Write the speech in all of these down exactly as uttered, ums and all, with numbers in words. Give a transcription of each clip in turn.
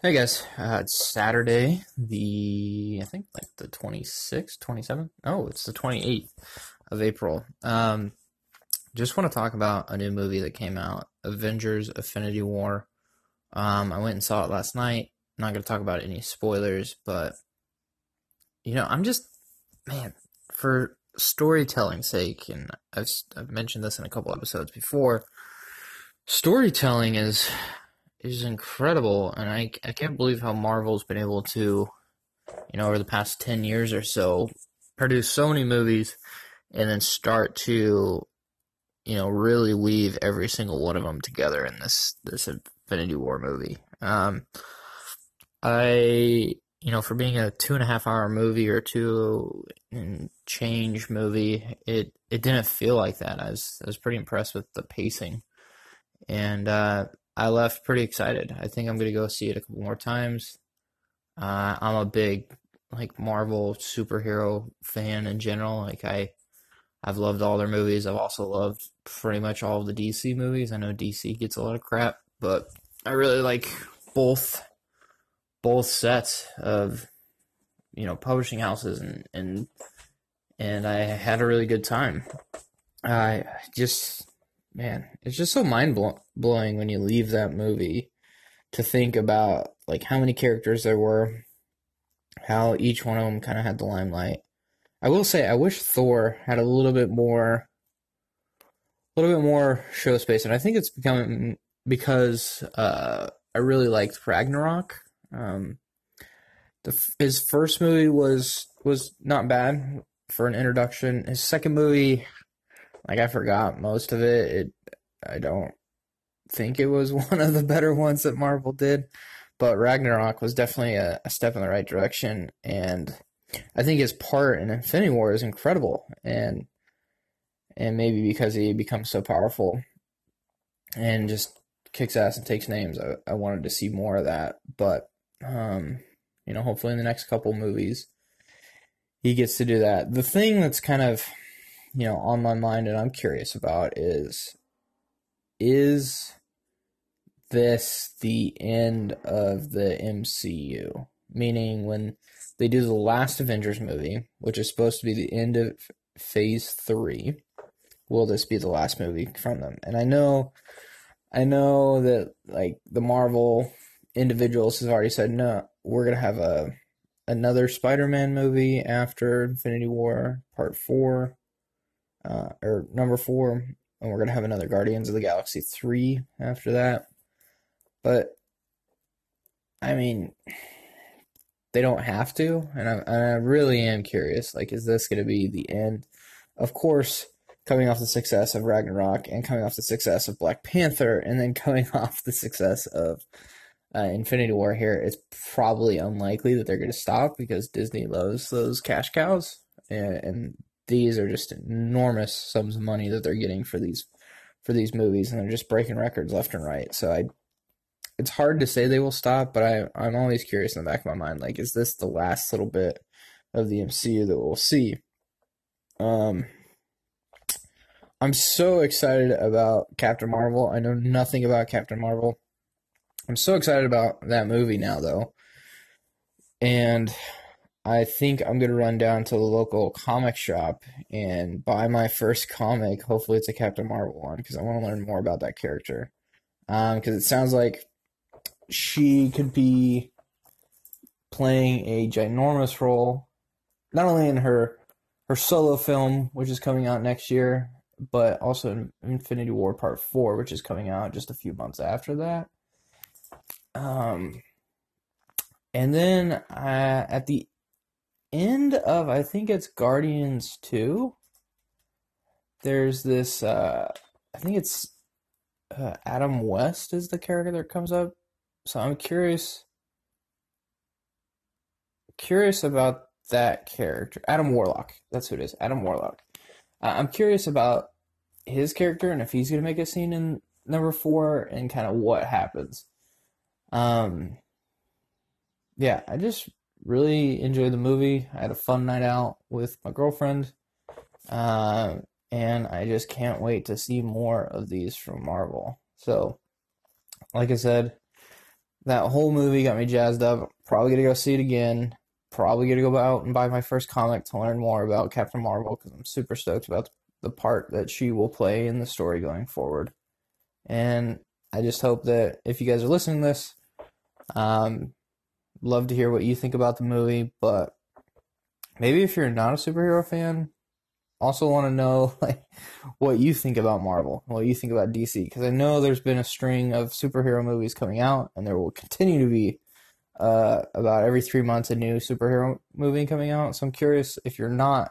Hey guys, uh, it's Saturday, the, I think like the twenty-sixth, twenty-seventh? Oh, it's the twenty-eighth of April. Um, just want to talk about a new movie that came out, Avengers Infinity War. Um, I went and saw it last night. I'm not going to talk about any spoilers, but, you know, I'm just, man, for storytelling's sake, and I've, I've mentioned this in a couple episodes before, storytelling is... is incredible, and I, I can't believe how Marvel's been able to, you know, over the past ten years or so, produce so many movies and then start to, you know, really weave every single one of them together in this, this Infinity War movie. Um, I, you know, for being a two and a half hour movie or two and change movie, it, it didn't feel like that. I was, I was pretty impressed with the pacing, and, uh, I left pretty excited. I think I'm going to go see it a couple more times. Uh, I'm a big, like, Marvel superhero fan in general. Like, I, I've loved all their movies. I've also loved pretty much all of the D C movies. I know D C gets a lot of crap, but I really like both, both sets of, you know, publishing houses, and, and, and I had a really good time. I just... Man, it's just so mind-blowing when you leave that movie to think about, like, how many characters there were, how each one of them kind of had the limelight. I will say, I wish Thor had a little bit more, a little bit more show space, and I think it's becoming because uh, I really liked Ragnarok. Um, the, his first movie was was not bad for an introduction. His second movie... Like, I forgot most of it. it. I don't think it was one of the better ones that Marvel did. But Ragnarok was definitely a, a step in the right direction. And I think his part in Infinity War is incredible. And and maybe because he becomes so powerful and just kicks ass and takes names, I, I wanted to see more of that. But, um, you know, hopefully in the next couple movies, he gets to do that. The thing that's kind of... you know, on my mind and I'm curious about is, is this the end of the M C U? Meaning when they do the last Avengers movie, which is supposed to be the end of phase three, will this be the last movie from them? And I know, I know that, like, the Marvel individuals have already said, no, we're going to have a, another Spider-Man movie after Infinity War part four. Uh, or number four, and we're going to have another Guardians of the Galaxy three after that. But, I mean, they don't have to, and I, and I really am curious, like, is this going to be the end? Of course, coming off the success of Ragnarok, and coming off the success of Black Panther, and then coming off the success of uh, Infinity War here, it's probably unlikely that they're going to stop, because Disney loves those cash cows, and... and these are just enormous sums of money that they're getting for these, for these movies, and they're just breaking records left and right. So I, it's hard to say they will stop, but I, I'm always curious in the back of my mind, like, is this the last little bit of the M C U that we'll see? Um, I'm so excited about Captain Marvel. I know nothing about Captain Marvel. I'm so excited about that movie now, though, and... I think I'm going to run down to the local comic shop and buy my first comic. Hopefully it's a Captain Marvel one, because I want to learn more about that character. Um, because it sounds like she could be playing a ginormous role, not only in her, her solo film, which is coming out next year, but also in Infinity War Part four, which is coming out just a few months after that. Um, and then uh, at the end of, I think it's Guardians two, there's this, uh, I think it's uh, Adam West is the character that comes up, so I'm curious, curious about that character, Adam Warlock, that's who it is, Adam Warlock, uh, I'm curious about his character and if he's going to make a scene in number four and kind of what happens. Um, yeah, I just... really enjoyed the movie. I had a fun night out with my girlfriend, uh, and I just can't wait to see more of these from Marvel. So, like I said, that whole movie got me jazzed up. Probably going to go see it again. Probably going to go out and buy my first comic to learn more about Captain Marvel, because I'm super stoked about the part that she will play in the story going forward. And I just hope that if you guys are listening to this, um, love to hear what you think about the movie. But maybe if you're not a superhero fan, also want to know like what you think about Marvel, what you think about D C, because I know there's been a string of superhero movies coming out, and there will continue to be uh, about every three months a new superhero movie coming out. So I'm curious, if you're not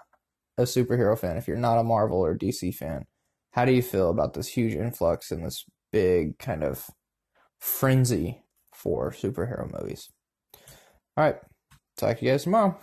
a superhero fan, if you're not a Marvel or D C fan, how do you feel about this huge influx and this big kind of frenzy for superhero movies? All right, talk to you guys tomorrow.